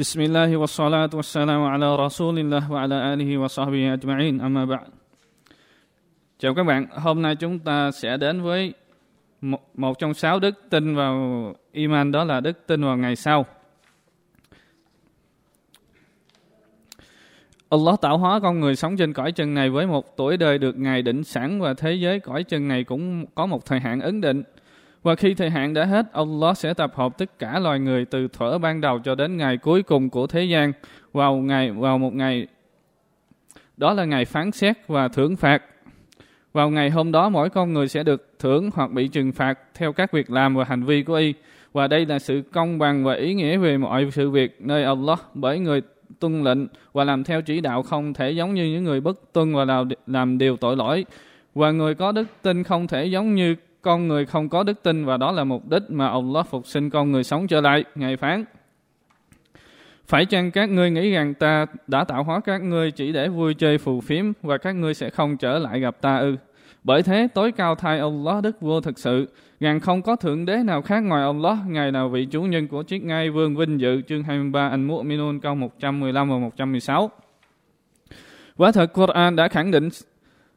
Bismillahi wassalatu wassalamu ala rasulillah wa ala alihi wa sahbihi ajma'in. Amma ba'd. Chào các bạn, hôm nay chúng ta sẽ đến với một trong 6 đức tin vào Iman, đó là đức tin vào ngày sau. Allah tạo hóa con người sống trên cõi trần này với một tuổi đời được Ngài định sẵn, và thế giới cõi trần này cũng có một thời hạn ấn định. Và khi thời hạn đã hết, Allah sẽ tập hợp tất cả loài người từ thuở ban đầu cho đến ngày cuối cùng của thế gian vào một ngày, đó là ngày phán xét và thưởng phạt. Vào ngày hôm đó, mỗi con người sẽ được thưởng hoặc bị trừng phạt theo các việc làm và hành vi của y. Và đây là sự công bằng và ý nghĩa về mọi sự việc nơi Allah, bởi người tuân lệnh và làm theo chỉ đạo không thể giống như những người bất tuân và làm điều tội lỗi. Và người có đức tin không thể giống như con người không có đức tin, và đó là mục đích mà Allah phục sinh con người sống trở lại. Ngài phán: phải chăng các ngươi nghĩ rằng ta đã tạo hóa các ngươi chỉ để vui chơi phù phiếm và các ngươi sẽ không trở lại gặp ta ư? Bởi thế tối cao thay Allah, đức vua thực sự, rằng không có thượng đế nào khác ngoài Allah, Ngài là vị chủ nhân của chiếc ngai vương vinh dự. Chương 23 Al-Mu'minun câu 115 và 116. Quả thật Quran đã khẳng định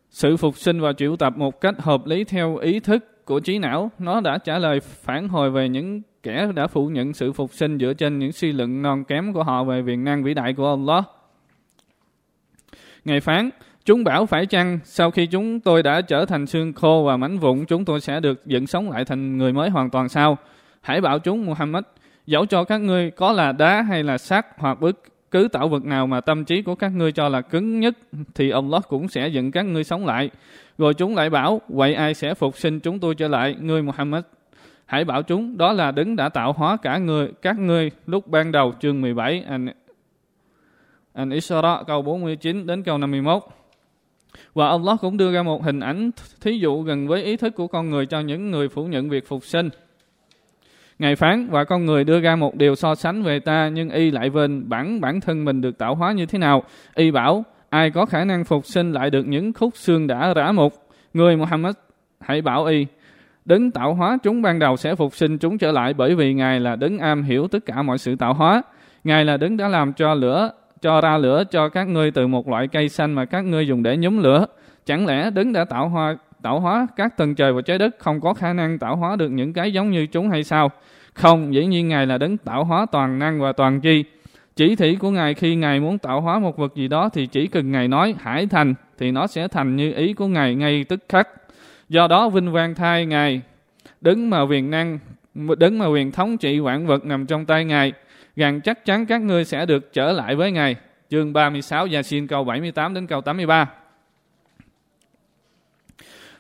sự phục sinh và triệu tập một cách hợp lý theo ý thức của trí não. Nó đã trả lời phản hồi về những kẻ đã phủ nhận sự phục sinh dựa trên những suy luận non kém của họ về quyền năng vĩ đại của Allah. Ngài phán: chúng bảo phải chăng sau khi chúng tôi đã trở thành xương khô và mảnh vụn, chúng tôi sẽ được dựng sống lại thành người mới hoàn toàn sao? Hãy bảo chúng Muhammad, dẫu cho các ngươi có là đá hay là sắt hoặc bất cứ tạo vật nào mà tâm trí của các ngươi cho là cứng nhất, thì Allah cũng sẽ dựng các ngươi sống lại. Rồi chúng lại bảo: vậy ai sẽ phục sinh chúng tôi trở lại, ngươi Muhammad? Hãy bảo chúng, đó là đấng đã tạo hóa các ngươi lúc ban đầu. Chương 17 An-Isra câu 49 đến câu 51. Và Allah cũng đưa ra một hình ảnh thí dụ gần với ý thức của con người cho những người phủ nhận việc phục sinh. Ngài phán: và con người đưa ra một điều so sánh về ta, nhưng y lại quên bản thân mình được tạo hóa như thế nào. Y bảo: ai có khả năng phục sinh lại được những khúc xương đã rã mục? Người Muhammad, hãy bảo y, đấng tạo hóa chúng ban đầu sẽ phục sinh chúng trở lại, bởi vì Ngài là đấng am hiểu tất cả mọi sự tạo hóa. Ngài là đấng đã làm cho ra lửa cho các ngươi từ một loại cây xanh mà các ngươi dùng để nhóm lửa. Chẳng lẽ đấng đã tạo hóa các tầng trời và trái đất không có khả năng tạo hóa được những cái giống như chúng hay sao? Không, dĩ nhiên Ngài là đấng tạo hóa toàn năng và toàn chi. Chỉ thị của Ngài khi Ngài muốn tạo hóa một vật gì đó thì chỉ cần Ngài nói hãy thành, thì nó sẽ thành như ý của Ngài ngay tức khắc. Do đó vinh quang thay Ngài, đấng mà quyền thống trị vạn vật nằm trong tay Ngài, rằng chắc chắn các ngươi sẽ được trở lại với Ngài. Chương 36 Yasin câu 78 đến câu 83.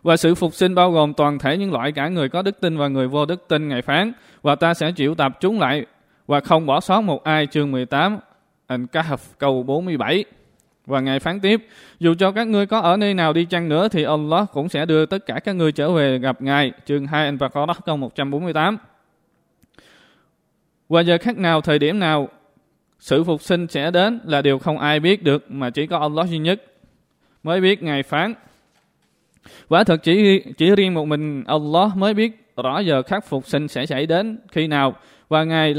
Và sự phục sinh bao gồm toàn thể những loại, cả người có đức tin và người vô đức tin. Ngài phán: và ta sẽ triệu tập chúng lại và không bỏ sót một ai. Chương 18 An-Kahf câu 47. Và Ngài phán tiếp: dù cho các ngươi có ở nơi nào đi chăng nữa thì Allah cũng sẽ đưa tất cả các ngươi trở về gặp Ngài. Chương 2 An-Baqarah câu 148. Và giờ khác nào, thời điểm nào sự phục sinh sẽ đến là điều không ai biết được, mà chỉ có Allah duy nhất mới biết. Ngài phán: quả thật chỉ riêng một mình Allah mới biết rõ giờ khắc phục sinh sẽ xảy đến khi nào, và Ngài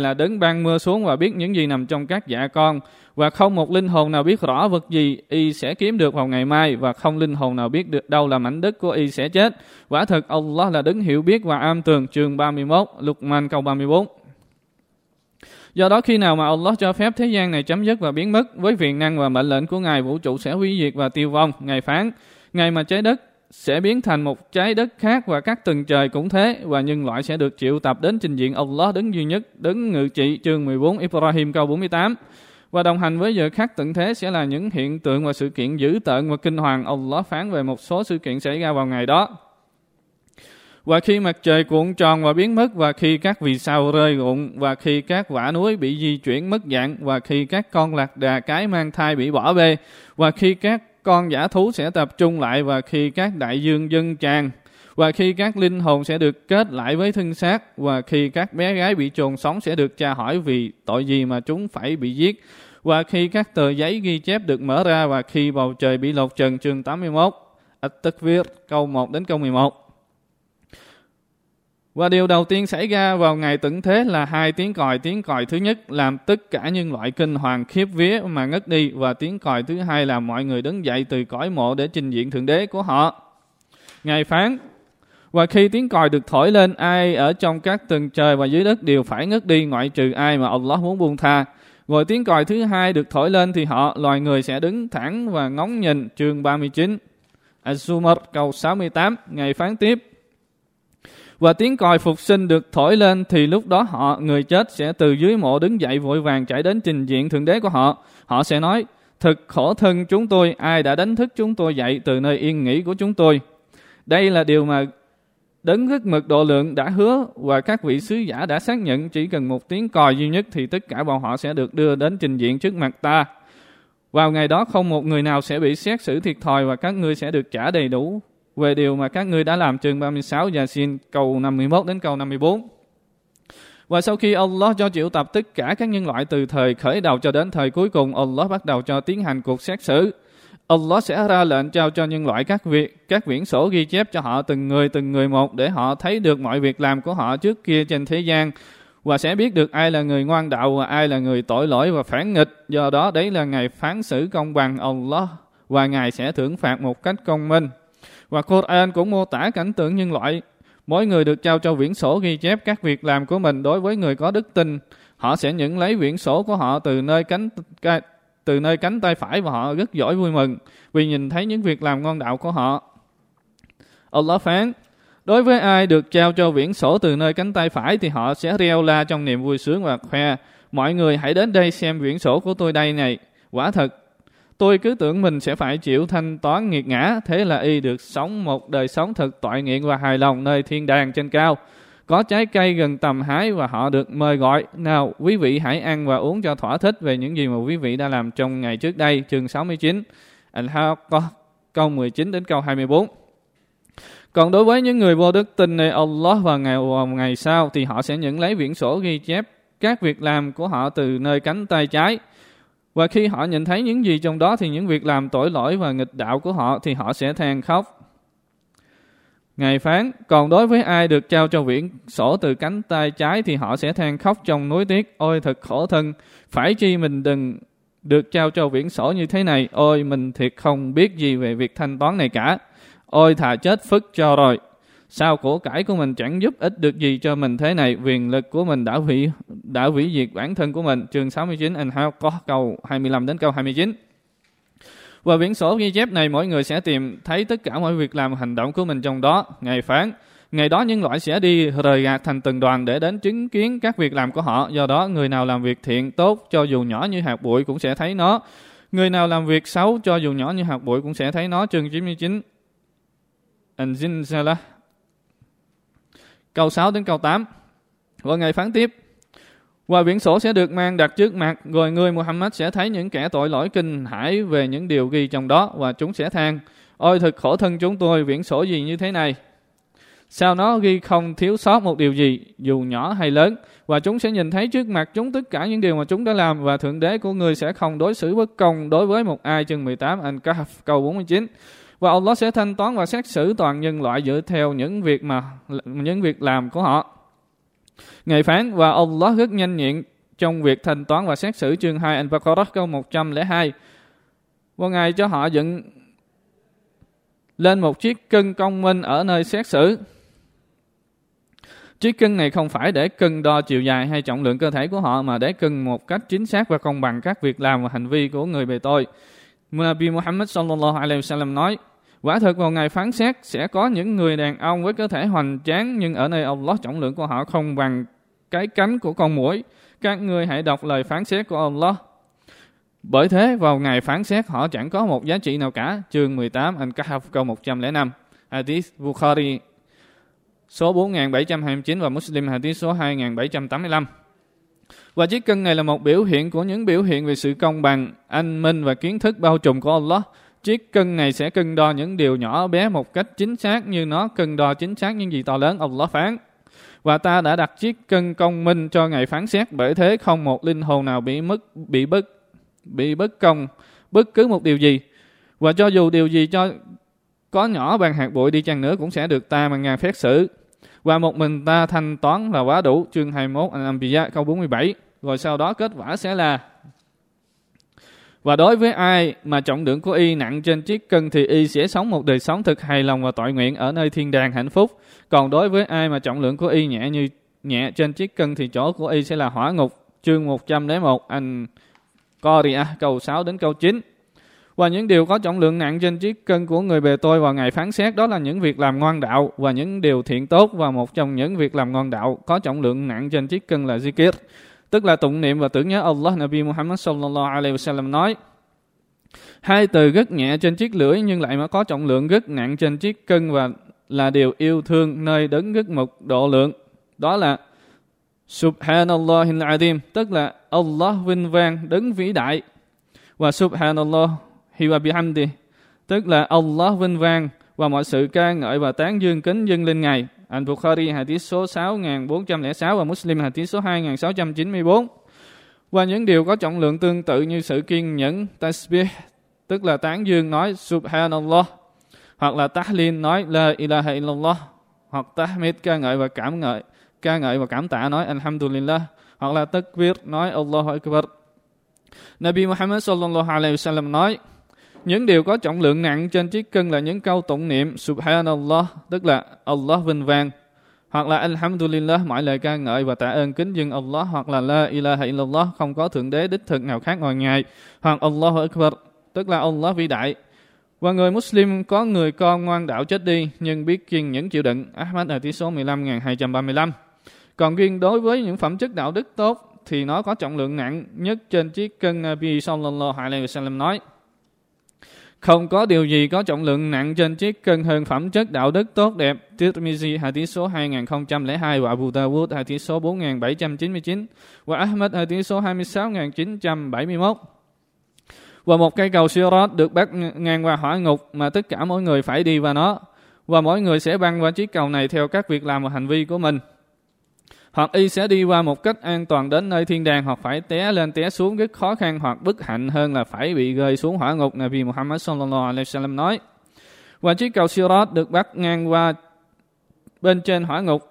là đấng ban mưa xuống và biết những gì nằm trong các dạ con, và không một linh hồn nào biết rõ vật gì y sẽ kiếm được vào ngày mai, và không linh hồn nào biết được đâu là mảnh đất của y sẽ chết. Quả thật Allah là đấng hiểu biết và am tường. Chương 31 Luqman câu 34. Do đó khi nào mà Allah cho phép thế gian này chấm dứt và biến mất, với quyền năng và mệnh lệnh của Ngài, vũ trụ sẽ hủy diệt và tiêu vong. Ngài phán: ngày mà trái đất sẽ biến thành một trái đất khác và các tầng trời cũng thế, và nhân loại sẽ được triệu tập đến trình diện Allah, đấng duy nhất, đấng ngự trị. Chương 14 Ibrahim câu 48. Và đồng hành với giờ khắc tận thế sẽ là những hiện tượng và sự kiện dữ tợn và kinh hoàng. Allah phán về một số sự kiện xảy ra vào ngày đó: và khi mặt trời cuộn tròn và biến mất, và khi các vì sao rơi rụng, và khi các vả núi bị di chuyển mất dạng, và khi các con lạc đà cái mang thai bị bỏ bê, và khi các con dã thú sẽ tập trung lại, và khi các đại dương dâng tràn, và khi các linh hồn sẽ được kết lại với thân xác, và khi các bé gái bị chồn sống sẽ được tra hỏi vì tội gì mà chúng phải bị giết, và khi các tờ giấy ghi chép được mở ra, và khi bầu trời bị lột trần. Chương 81 At-Takbir câu 1 đến câu 11. Và điều đầu tiên xảy ra vào ngày tận thế là hai tiếng còi. Tiếng còi thứ nhất làm tất cả nhân loại kinh hoàng khiếp vía mà ngất đi, và tiếng còi thứ hai làm mọi người đứng dậy từ cõi mộ để trình diện Thượng Đế của họ. Ngài phán, và khi tiếng còi được thổi lên, ai ở trong các tầng trời và dưới đất đều phải ngất đi, ngoại trừ ai mà Allah muốn buông tha. Rồi tiếng còi thứ hai được thổi lên thì họ, loài người, sẽ đứng thẳng và ngóng nhìn. Chương 39 Az-Zumar câu 68. Ngài phán tiếp, và tiếng còi phục sinh được thổi lên thì lúc đó họ, người chết, sẽ từ dưới mộ đứng dậy vội vàng chạy đến trình diện Thượng Đế của họ. Họ sẽ nói, thật khổ thân chúng tôi, ai đã đánh thức chúng tôi dậy từ nơi yên nghỉ của chúng tôi. Đây là điều mà Đấng Rất Mực Độ Lượng đã hứa và các vị sứ giả đã xác nhận. Chỉ cần một tiếng còi duy nhất thì tất cả bọn họ sẽ được đưa đến trình diện trước mặt ta. Vào ngày đó không một người nào sẽ bị xét xử thiệt thòi, và các ngươi sẽ được trả đầy đủ về điều mà các ngươi đã làm. Chương 36 Yasin câu 51 đến câu 54. Và sau khi Allah cho triệu tập tất cả các nhân loại từ thời khởi đầu cho đến thời cuối cùng, Allah bắt đầu cho tiến hành cuộc xét xử. Allah sẽ ra lệnh trao cho nhân loại các việc, các quyển sổ ghi chép cho họ từng người một, để họ thấy được mọi việc làm của họ trước kia trên thế gian, và sẽ biết được ai là người ngoan đạo và ai là người tội lỗi và phản nghịch. Do đó đấy là ngày phán xử công bằng Allah, và Ngài sẽ thưởng phạt một cách công minh. Và Quran cũng mô tả cảnh tượng nhân loại, mỗi người được trao cho quyển sổ ghi chép các việc làm của mình. Đối với người có đức tin, họ sẽ nhận lấy quyển sổ của họ từ nơi cánh tay phải, và họ rất giỏi vui mừng vì nhìn thấy những việc làm ngoan đạo của họ. Allah phán, đối với ai được trao cho quyển sổ từ nơi cánh tay phải thì họ sẽ reo la trong niềm vui sướng và khoe, mọi người hãy đến đây xem quyển sổ của tôi đây này, quả thật tôi cứ tưởng mình sẽ phải chịu thanh toán nghiệt ngã, thế là y được sống một đời sống thật toại nguyện và hài lòng nơi thiên đàng trên cao. Có trái cây gần tầm hái và họ được mời gọi, nào quý vị hãy ăn và uống cho thỏa thích về những gì mà quý vị đã làm trong ngày trước đây. Chương 69 Al-Haqqah câu 19 đến câu 24. Còn đối với những người vô đức tin nơi Allah vào ngày sau thì họ sẽ nhận lấy quyển sổ ghi chép các việc làm của họ từ nơi cánh tay trái. Và khi họ nhìn thấy những gì trong đó thì những việc làm tội lỗi và nghịch đạo của họ thì họ sẽ than khóc. Ngài phán, còn đối với ai được trao cho quyển sổ từ cánh tay trái thì họ sẽ than khóc trong nuối tiếc. Ôi thật khổ thân, phải chi mình đừng được trao cho quyển sổ như thế này. Ôi mình thiệt không biết gì về việc thanh toán này cả. Ôi thà chết phức cho rồi. Sao của cải của mình chẳng giúp ích được gì cho mình thế này. Quyền lực của mình đã hủy diệt bản thân của mình. Chương 69 Al-Haqqah câu 25 đến câu 29. Và quyển sổ ghi chép này mỗi người sẽ tìm thấy tất cả mọi việc làm hành động của mình trong đó. Ngài phán, ngày đó nhân loại sẽ đi rời rạc thành từng đoàn để đến chứng kiến các việc làm của họ. Do đó người nào làm việc thiện tốt cho dù nhỏ như hạt bụi cũng sẽ thấy nó. Người nào làm việc xấu cho dù nhỏ như hạt bụi cũng sẽ thấy nó. Chương 99 Al-Jinsalah câu 6 đến câu 8. Và Ngài phán tiếp, và quyển sổ sẽ được mang đặt trước mặt, rồi người Muhammad sẽ thấy những kẻ tội lỗi kinh hãi về những điều ghi trong đó, và chúng sẽ than, ôi thật khổ thân chúng tôi, quyển sổ gì như thế này, sao nó ghi không thiếu sót một điều gì dù nhỏ hay lớn. Và chúng sẽ nhìn thấy trước mặt chúng tất cả những điều mà chúng đã làm, và Thượng Đế của người sẽ không đối xử bất công đối với một ai. Chương 18 Al-Kahf câu 49. Và Allah sẽ thanh toán và xét xử toàn nhân loại dựa theo những việc làm của họ. Ngài phán, và Allah rất nhanh nhẹn trong việc thanh toán và xét xử. Chương 2 Al-Baqarah câu 102. Và Ngài cho họ dựng lên một chiếc cân công minh ở nơi xét xử. Chiếc cân này không phải để cân đo chiều dài hay trọng lượng cơ thể của họ, mà để cân một cách chính xác và công bằng các việc làm và hành vi của người bề tôi. Nabi Muhammad sallallahu alaihi wasallam nói, quả thật vào ngày phán xét sẽ có những người đàn ông với cơ thể hoành tráng, nhưng ở nơi Allah trọng lượng của họ không bằng cái cánh của con muỗi. Các ngươi hãy đọc lời phán xét của Allah. Bởi thế vào ngày phán xét họ chẳng có một giá trị nào cả. Chương 18 Al-Kahf câu 105. Hadith Bukhari số 4729 và Muslim Hadith số 2785. Và chiếc cân này là một biểu hiện của những biểu hiện về sự công bằng, anh minh và kiến thức bao trùm của Allah. Chiếc cân này sẽ cân đo những điều nhỏ bé một cách chính xác như nó cân đo chính xác những gì to lớn. Allah phán, và ta đã đặt chiếc cân công minh cho ngày phán xét, bởi thế không một linh hồn nào bị bất công bất cứ một điều gì. Và cho dù điều gì cho có nhỏ bằng hạt bụi đi chăng nữa cũng sẽ được ta mà Ngài phép xử. Và một mình ta thanh toán là quá đủ. Chương 21 Al-Anbiya câu 47. Rồi sau đó kết quả sẽ là: và đối với ai mà trọng lượng của y nặng trên chiếc cân thì y sẽ sống một đời sống thật hài lòng và tội nguyện ở nơi thiên đàng hạnh phúc. Còn đối với ai mà trọng lượng của y nhẹ trên chiếc cân thì chỗ của y sẽ là hỏa ngục. Chương 101 An-Qari'ah câu 6 đến câu 9. Và những điều có trọng lượng nặng trên chiếc cân của người bề tôi vào ngày phán xét đó là những việc làm ngoan đạo và những điều thiện tốt, và một trong những việc làm ngoan đạo có trọng lượng nặng trên chiếc cân là zikir, tức là tụng niệm và tưởng nhớ Allah. Nabi Muhammad sallallahu alaihi wasallam nói: hai từ rất nhẹ trên chiếc lưỡi nhưng lại mà có trọng lượng rất nặng trên chiếc cân, và là điều yêu thương nơi đấng rất mực độ lượng, đó là Subhanallahil Azim, tức là Allah vinh vang đấng vĩ đại, và Subhanallah wa bihamdi, tức là Allah vinh vang và mọi sự ca ngợi và tán dương kính dâng lên Ngài. Al-Bukhari hadith số 6406 và Muslim hadith số 2694. Và những điều có trọng lượng tương tự như sự kiên nhẫn, tasbih, tức là tán dương, nói Subhanallah, hoặc là tahlil, nói La ilaha illallah, hoặc tahmid, ca ngợi và cảm tạ, nói Alhamdulillah, hoặc là takbir, nói Allahu Akbar. Nabi Muhammad sallallahu alaihi wasallam nói: những điều có trọng lượng nặng trên chiếc cân là những câu tụng niệm Subhanallah, tức là Allah vinh vang, hoặc là Alhamdulillah, mọi lời ca ngợi và tạ ơn kính dâng Allah, hoặc là La ilaha illallah, không có thượng đế đích thực nào khác ngoài Ngài, hoặc Allahu Akbar, tức là Allah vĩ đại. Và người Muslim có người con ngoan đạo chết đi nhưng biết kiên nhẫn chịu đựng, Ahmad hadith số 15235. Còn riêng đối với những phẩm chất đạo đức tốt thì nó có trọng lượng nặng nhất trên chiếc cân. Nabi sallallahu alaihi wasallam nói: không có điều gì có trọng lượng nặng trên chiếc cân hơn phẩm chất đạo đức tốt đẹp. Tirmizi hadith số 2002 và Abu Dawud hadith số 4799 và Ahmad hadith số 26971. Và một cây cầu Sirat được bắt ngang qua hỏa ngục mà tất cả mỗi người phải đi qua nó, và mỗi người sẽ băng qua chiếc cầu này theo các việc làm và hành vi của mình. Hoặc y sẽ đi qua một cách an toàn đến nơi thiên đàng, hoặc phải té lên té xuống rất khó khăn, hoặc bất hạnh hơn là phải bị rơi xuống hỏa ngục. Nabi Muhammad sallallahu alaihi wasallam nói: và chiếc cầu Sirat được bắc ngang qua bên trên hỏa ngục,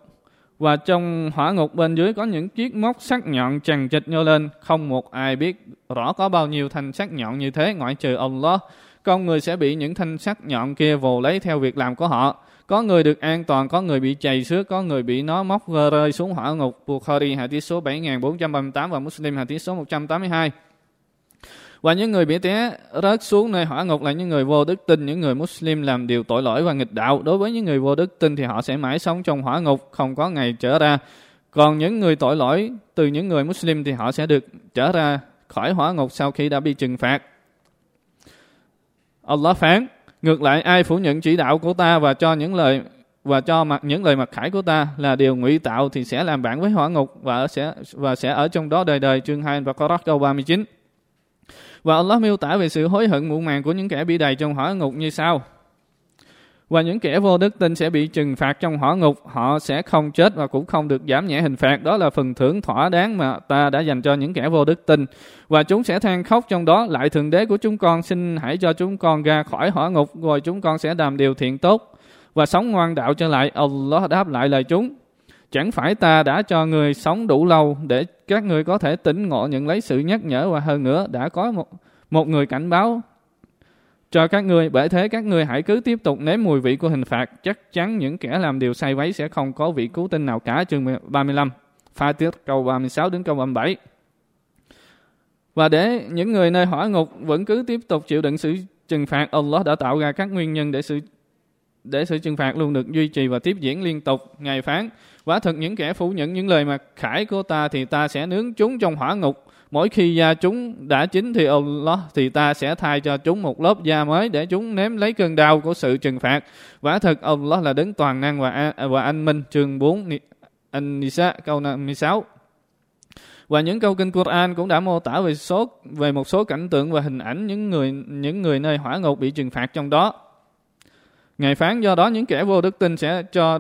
và trong hỏa ngục bên dưới có những chiếc móc sắc nhọn chằng chịt nhô lên, không một ai biết rõ có bao nhiêu thanh sắc nhọn như thế ngoại trừ Allah. Con người sẽ bị những thanh sắc nhọn kia vồ lấy theo việc làm của họ. Có người được an toàn, có người bị chày xước, có người bị nó móc rơi xuống hỏa ngục. Bukhari hadith số 7438 và Muslim hadith số 182. Và những người bị té rớt xuống nơi hỏa ngục là những người vô đức tin, những người Muslim làm điều tội lỗi và nghịch đạo. Đối với những người vô đức tin thì họ sẽ mãi sống trong hỏa ngục, không có ngày trở ra. Còn những người tội lỗi từ những người Muslim thì họ sẽ được trở ra khỏi hỏa ngục sau khi đã bị trừng phạt. Allah phán: ngược lại, ai phủ nhận chỉ đạo của ta và cho những lời mặc khải của ta là điều ngụy tạo thì sẽ làm bạn với hỏa ngục và sẽ ở trong đó đời đời. Chương 2 và Al-Baqarah câu 39. Và Allah miêu tả về sự hối hận muộn màng của những kẻ bị đầy trong hỏa ngục như sau: và những kẻ vô đức tin sẽ bị trừng phạt trong hỏa ngục, họ sẽ không chết và cũng không được giảm nhẹ hình phạt, đó là phần thưởng thỏa đáng mà ta đã dành cho những kẻ vô đức tin. Và chúng sẽ than khóc trong đó: lại thượng đế của chúng con, xin hãy cho chúng con ra khỏi hỏa ngục, rồi chúng con sẽ làm điều thiện tốt và sống ngoan đạo trở lại. Allah đáp lại lời chúng: chẳng phải ta đã cho người sống đủ lâu để các người có thể tỉnh ngộ nhận lấy sự nhắc nhở, và hơn nữa đã có một người cảnh báo cho các ngươi, bởi thế các ngươi hãy cứ tiếp tục nếm mùi vị của hình phạt. Chắc chắn những kẻ làm điều sai váy sẽ không có vị cứu tinh nào cả. Chương 35 Fatir câu 36 đến câu 37. Và để những người nơi hỏa ngục vẫn cứ tiếp tục chịu đựng sự trừng phạt, Allah đã tạo ra các nguyên nhân để sự trừng phạt luôn được duy trì và tiếp diễn liên tục. Ngài phán: quả thật những kẻ phủ nhận những lời mặc khải của ta thì ta sẽ nướng chúng trong hỏa ngục. Mỗi khi da chúng đã chín thì Allah thì ta sẽ thay cho chúng một lớp da mới để chúng nếm lấy cơn đau của sự trừng phạt. Quả thật Allah là đấng toàn năng và anh minh. Chương 4 An-Nisa câu 56. Và những câu kinh Quran cũng đã mô tả về một số cảnh tượng và hình ảnh những người nơi hỏa ngục bị trừng phạt trong đó. Ngài phán: do đó những kẻ vô đức tin sẽ cho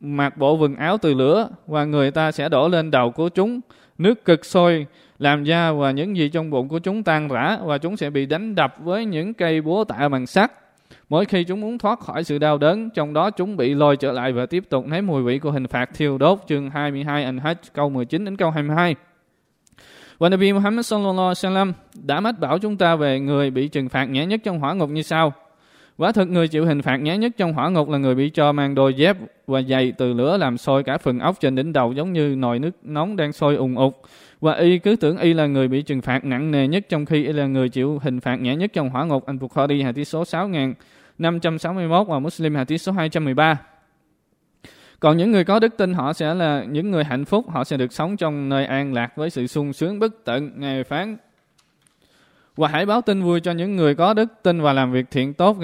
mặc bộ quần áo từ lửa, và người ta sẽ đổ lên đầu của chúng nước cực sôi làm da và những gì trong bụng của chúng tan rã, và chúng sẽ bị đánh đập với những cây búa tạ bằng sắt. Mỗi khi chúng muốn thoát khỏi sự đau đớn, trong đó chúng bị lôi trở lại và tiếp tục nếm mùi vị của hình phạt thiêu đốt. Chương 22 An-Hajj câu 19 đến câu 22. Và Nabi Muhammad sallallahu alaihi wasallam đã mách bảo chúng ta về người bị trừng phạt nhẹ nhất trong hỏa ngục như sau. Quả thực người chịu hình phạt nhẹ nhất trong hỏa ngục là người bị cho mang đôi dép và giày từ lửa làm sôi cả phần óc trên đỉnh đầu giống như nồi nước nóng đang sôi ùng ục. Và y cứ tưởng y là người bị trừng phạt nặng nề nhất trong khi y là người chịu hình phạt nhẹ nhất trong hỏa ngục. Al-Bukhari hadith số 6561 và Muslim hadith số 213. Còn những người có đức tin họ sẽ là những người hạnh phúc, họ sẽ được sống trong nơi an lạc với sự sung sướng bất tận. Ngài phán: và hãy báo tin vui cho những người có đức tin và làm việc thiện tốt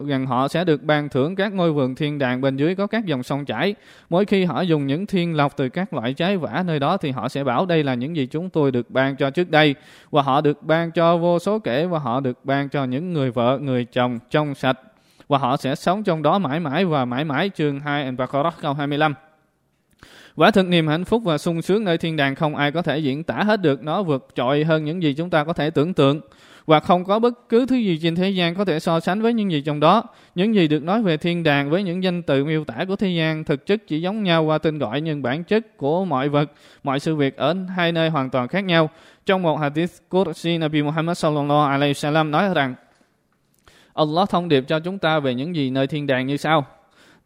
rằng họ sẽ được ban thưởng các ngôi vườn thiên đàng bên dưới có các dòng sông chảy. Mỗi khi họ dùng những thiên lộc từ các loại trái vả nơi đó thì họ sẽ bảo đây là những gì chúng tôi được ban cho trước đây. Và họ được ban cho vô số kể và họ được ban cho những người vợ, người chồng trong sạch. Và họ sẽ sống trong đó mãi mãi và mãi mãi. Chương 2 Al-Baqarah câu 25. Quả thực niềm hạnh phúc và sung sướng nơi thiên đàng không ai có thể diễn tả hết được, nó vượt trội hơn những gì chúng ta có thể tưởng tượng. Và không có bất cứ thứ gì trên thế gian có thể so sánh với những gì trong đó. Những gì được nói về thiên đàng với những danh từ miêu tả của thế gian thực chất chỉ giống nhau qua tên gọi, nhưng bản chất của mọi vật, mọi sự việc ở hai nơi hoàn toàn khác nhau. Trong một hadith Qudsi, Nabi Muhammad sallallahu alaihi wasallam nói rằng Allah thông điệp cho chúng ta về những gì nơi thiên đàng như sau.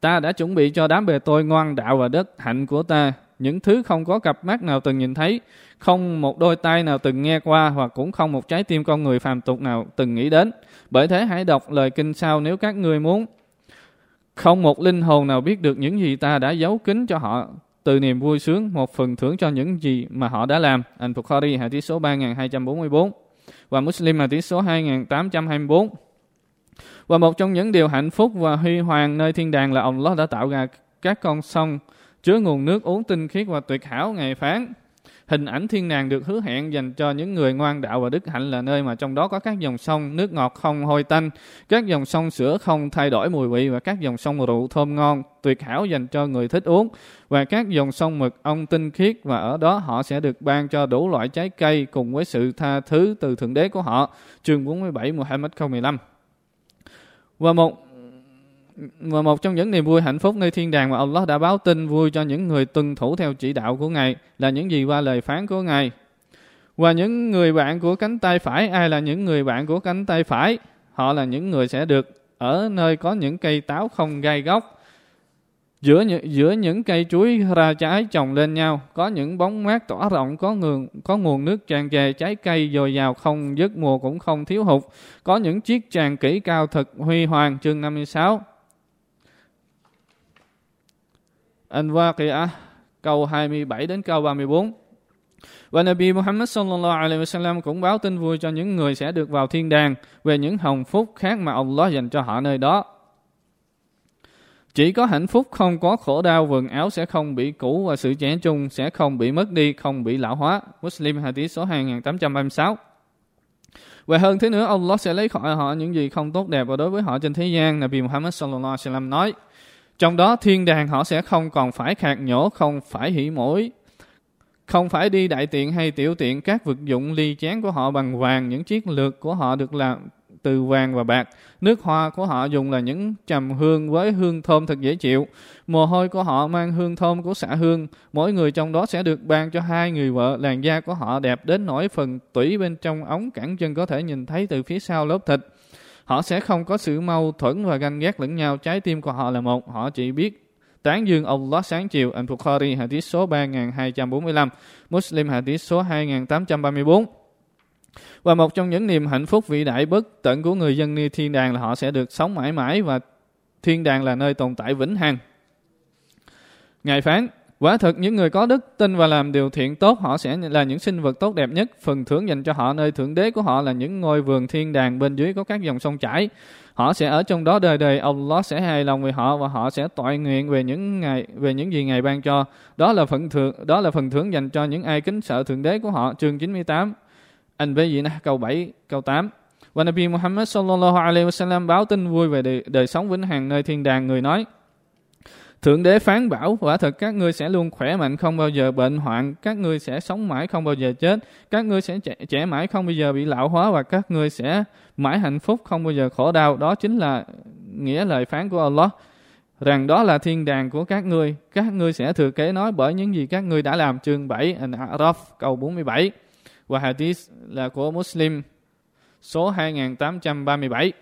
Ta đã chuẩn bị cho đám bề tôi ngoan đạo và đất hạnh của ta những thứ không có cặp mắt nào từng nhìn thấy, không một đôi tai nào từng nghe qua, hoặc cũng không một trái tim con người phàm tục nào từng nghĩ đến. Bởi thế hãy đọc lời kinh sau nếu các ngươi muốn. Không một linh hồn nào biết được những gì ta đã giấu kín cho họ từ niềm vui sướng, một phần thưởng cho những gì mà họ đã làm. Al-Bukhari hadith số 3244 và Muslim hadith số 2824. Và một trong những điều hạnh phúc và huy hoàng nơi thiên đàng là Allah đã tạo ra các con sông chứa nguồn nước uống tinh khiết và tuyệt hảo. Ngài phán: hình ảnh thiên đàng được hứa hẹn dành cho những người ngoan đạo và đức hạnh là nơi mà trong đó có các dòng sông nước ngọt không hôi tanh, các dòng sông sữa không thay đổi mùi vị, và các dòng sông rượu thơm ngon tuyệt hảo dành cho người thích uống, và các dòng sông mật ong tinh khiết, và ở đó họ sẽ được ban cho đủ loại trái cây cùng với sự tha thứ từ Thượng Đế của họ. Chương 47 Muhammad 015. Và một trong những niềm vui hạnh phúc nơi thiên đàng mà Allah đã báo tin vui cho những người tuân thủ theo chỉ đạo của Ngài là những gì qua lời phán của Ngài. Và những người bạn của cánh tay phải, ai là những người bạn của cánh tay phải? Họ là những người sẽ được ở nơi có những cây táo không gai góc, giữa những cây chuối ra trái chồng lên nhau, có những bóng mát tỏa rộng, có nguồn nước tràn trề, trái cây dồi dào không dứt, mùa cũng không thiếu hụt, có những chiếc tràng kỹ cao thật huy hoàng. Chương 56 Al-Waqi'ah câu 27 đến câu 34. Và Nabi Muhammad sallallahu alaihi wasallam cũng báo tin vui cho những người sẽ được vào thiên đàng về những hồng phúc khác mà Allah dành cho họ nơi đó. Chỉ có hạnh phúc không có khổ đau, quần áo sẽ không bị cũ và sự trẻ trung sẽ không bị mất đi, không bị lão hóa. Muslim hadith số 2836. Và hơn thế nữa, Allah sẽ lấy khỏi họ những gì không tốt đẹp và đối với họ trên thế gian. Nabi Muhammad sallallahu alaihi wasallam nói: trong đó thiên đàng họ sẽ không còn phải khạc nhổ, không phải hỉ mũi, không phải đi đại tiện hay tiểu tiện. Các vật dụng ly chén của họ bằng vàng, những chiếc lược của họ được làm từ vàng và bạc, nước hoa của họ dùng là những trầm hương với hương thơm thật dễ chịu, mồ hôi của họ mang hương thơm của xạ hương. Mỗi người trong đó sẽ được ban cho 2 người vợ, làn da của họ đẹp đến nỗi phần tủy bên trong ống cẳng chân có thể nhìn thấy từ phía sau lớp thịt. Họ sẽ không có sự mâu thuẫn và ganh ghét lẫn nhau, trái tim của họ là một, họ chỉ biết tán dương Allah sáng chiều. Al-Bukhari hadith số 3245, Muslim hadith số 2834. Và một trong những niềm hạnh phúc vĩ đại bất tận của người dân nơi thiên đàng là họ sẽ được sống mãi mãi, và thiên đàng là nơi tồn tại vĩnh hằng. Ngài phán: quả thực những người có đức tin và làm điều thiện tốt, họ sẽ là những sinh vật tốt đẹp nhất. Phần thưởng dành cho họ nơi Thượng Đế của họ là những ngôi vườn thiên đàng bên dưới có các dòng sông chảy. Họ sẽ ở trong đó đời đời, Allah sẽ hài lòng về họ và họ sẽ toại nguyện về những gì Ngài ban cho. Đó là phần thưởng dành cho những ai kính sợ Thượng Đế của họ. Chương 98 An-Bayyinah câu 7 câu 8. Và Nabi Muhammad sallallahu alaihi wasallam báo tin vui về đời sống vĩnh hằng nơi thiên đàng. Người nói: Thượng Đế phán bảo, quả thật các ngươi sẽ luôn khỏe mạnh, không bao giờ bệnh hoạn, các ngươi sẽ sống mãi, không bao giờ chết, các ngươi sẽ trẻ mãi, không bao giờ bị lão hóa, và các ngươi sẽ mãi hạnh phúc, không bao giờ khổ đau. Đó chính là nghĩa lời phán của Allah, rằng đó là thiên đàng của các ngươi sẽ thừa kế nói bởi những gì các ngươi đã làm. Chương 7 Al-A'raf câu 47 và hadith là của Muslim số 2837.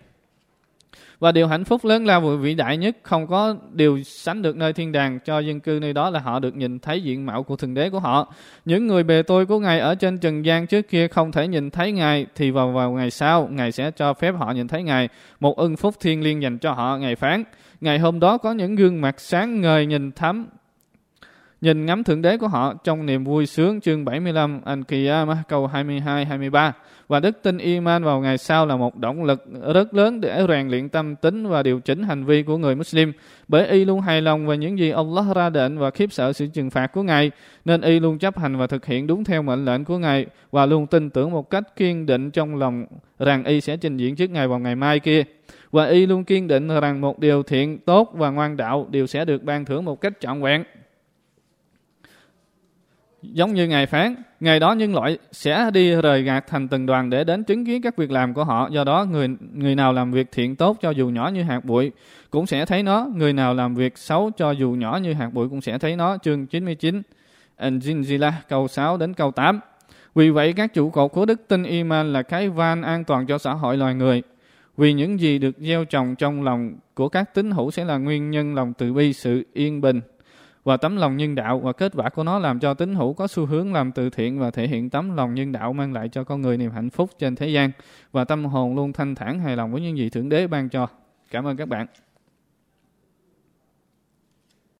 Và điều hạnh phúc lớn lao và vĩ đại nhất không có điều sánh được nơi thiên đàng cho dân cư nơi đó là họ được nhìn thấy diện mạo của Thượng Đế của họ. Những người bề tôi của Ngài ở trên trần gian trước kia không thể nhìn thấy Ngài, thì vào ngày sau Ngài sẽ cho phép họ nhìn thấy Ngài, một ân phúc thiêng liêng dành cho họ. Ngài phán ngày hôm đó có những gương mặt sáng ngời nhìn ngắm Thượng Đế của họ trong niềm vui sướng. Chương 75 Al-Qiyamah câu 22-23. Và đức tin iman vào ngày sau là một động lực rất lớn để rèn luyện tâm tính và điều chỉnh hành vi của người Muslim, bởi y luôn hài lòng về những gì Allah ra định và khiếp sợ sự trừng phạt của Ngài, nên y luôn chấp hành và thực hiện đúng theo mệnh lệnh của Ngài, và luôn tin tưởng một cách kiên định trong lòng rằng y sẽ trình diện trước Ngài vào ngày mai kia. Và y luôn kiên định rằng một điều thiện, tốt và ngoan đạo đều sẽ được ban thưởng một cách trọn vẹn. Giống như Ngài phán, ngày đó nhân loại sẽ đi rời gạt thành từng đoàn để đến chứng kiến các việc làm của họ. Do đó, người nào làm việc thiện tốt cho dù nhỏ như hạt bụi cũng sẽ thấy nó. Người nào làm việc xấu cho dù nhỏ như hạt bụi cũng sẽ thấy nó. Chương 99 Al-Jinzilah câu 6 đến câu 8. Vì vậy, các trụ cột của đức tin Iman là cái van an toàn cho xã hội loài người. Vì những gì được gieo trồng trong lòng của các tín hữu sẽ là nguyên nhân lòng từ bi, sự yên bình và tấm lòng nhân đạo, và kết quả của nó làm cho tín hữu có xu hướng làm từ thiện và thể hiện tấm lòng nhân đạo, mang lại cho con người niềm hạnh phúc trên thế gian và tâm hồn luôn thanh thản hài lòng với những gì Thượng Đế ban cho. Cảm ơn các bạn.